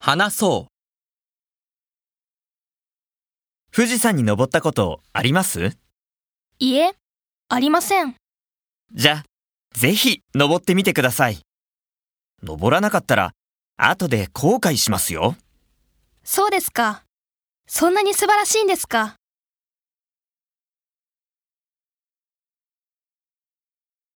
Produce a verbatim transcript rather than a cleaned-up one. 話そう。富士山に登ったことあります？いえ、ありません。じゃあ、ぜひ登ってみてください。登らなかったら、後で後悔しますよ。そうですか。そんなに素晴らしいんですか？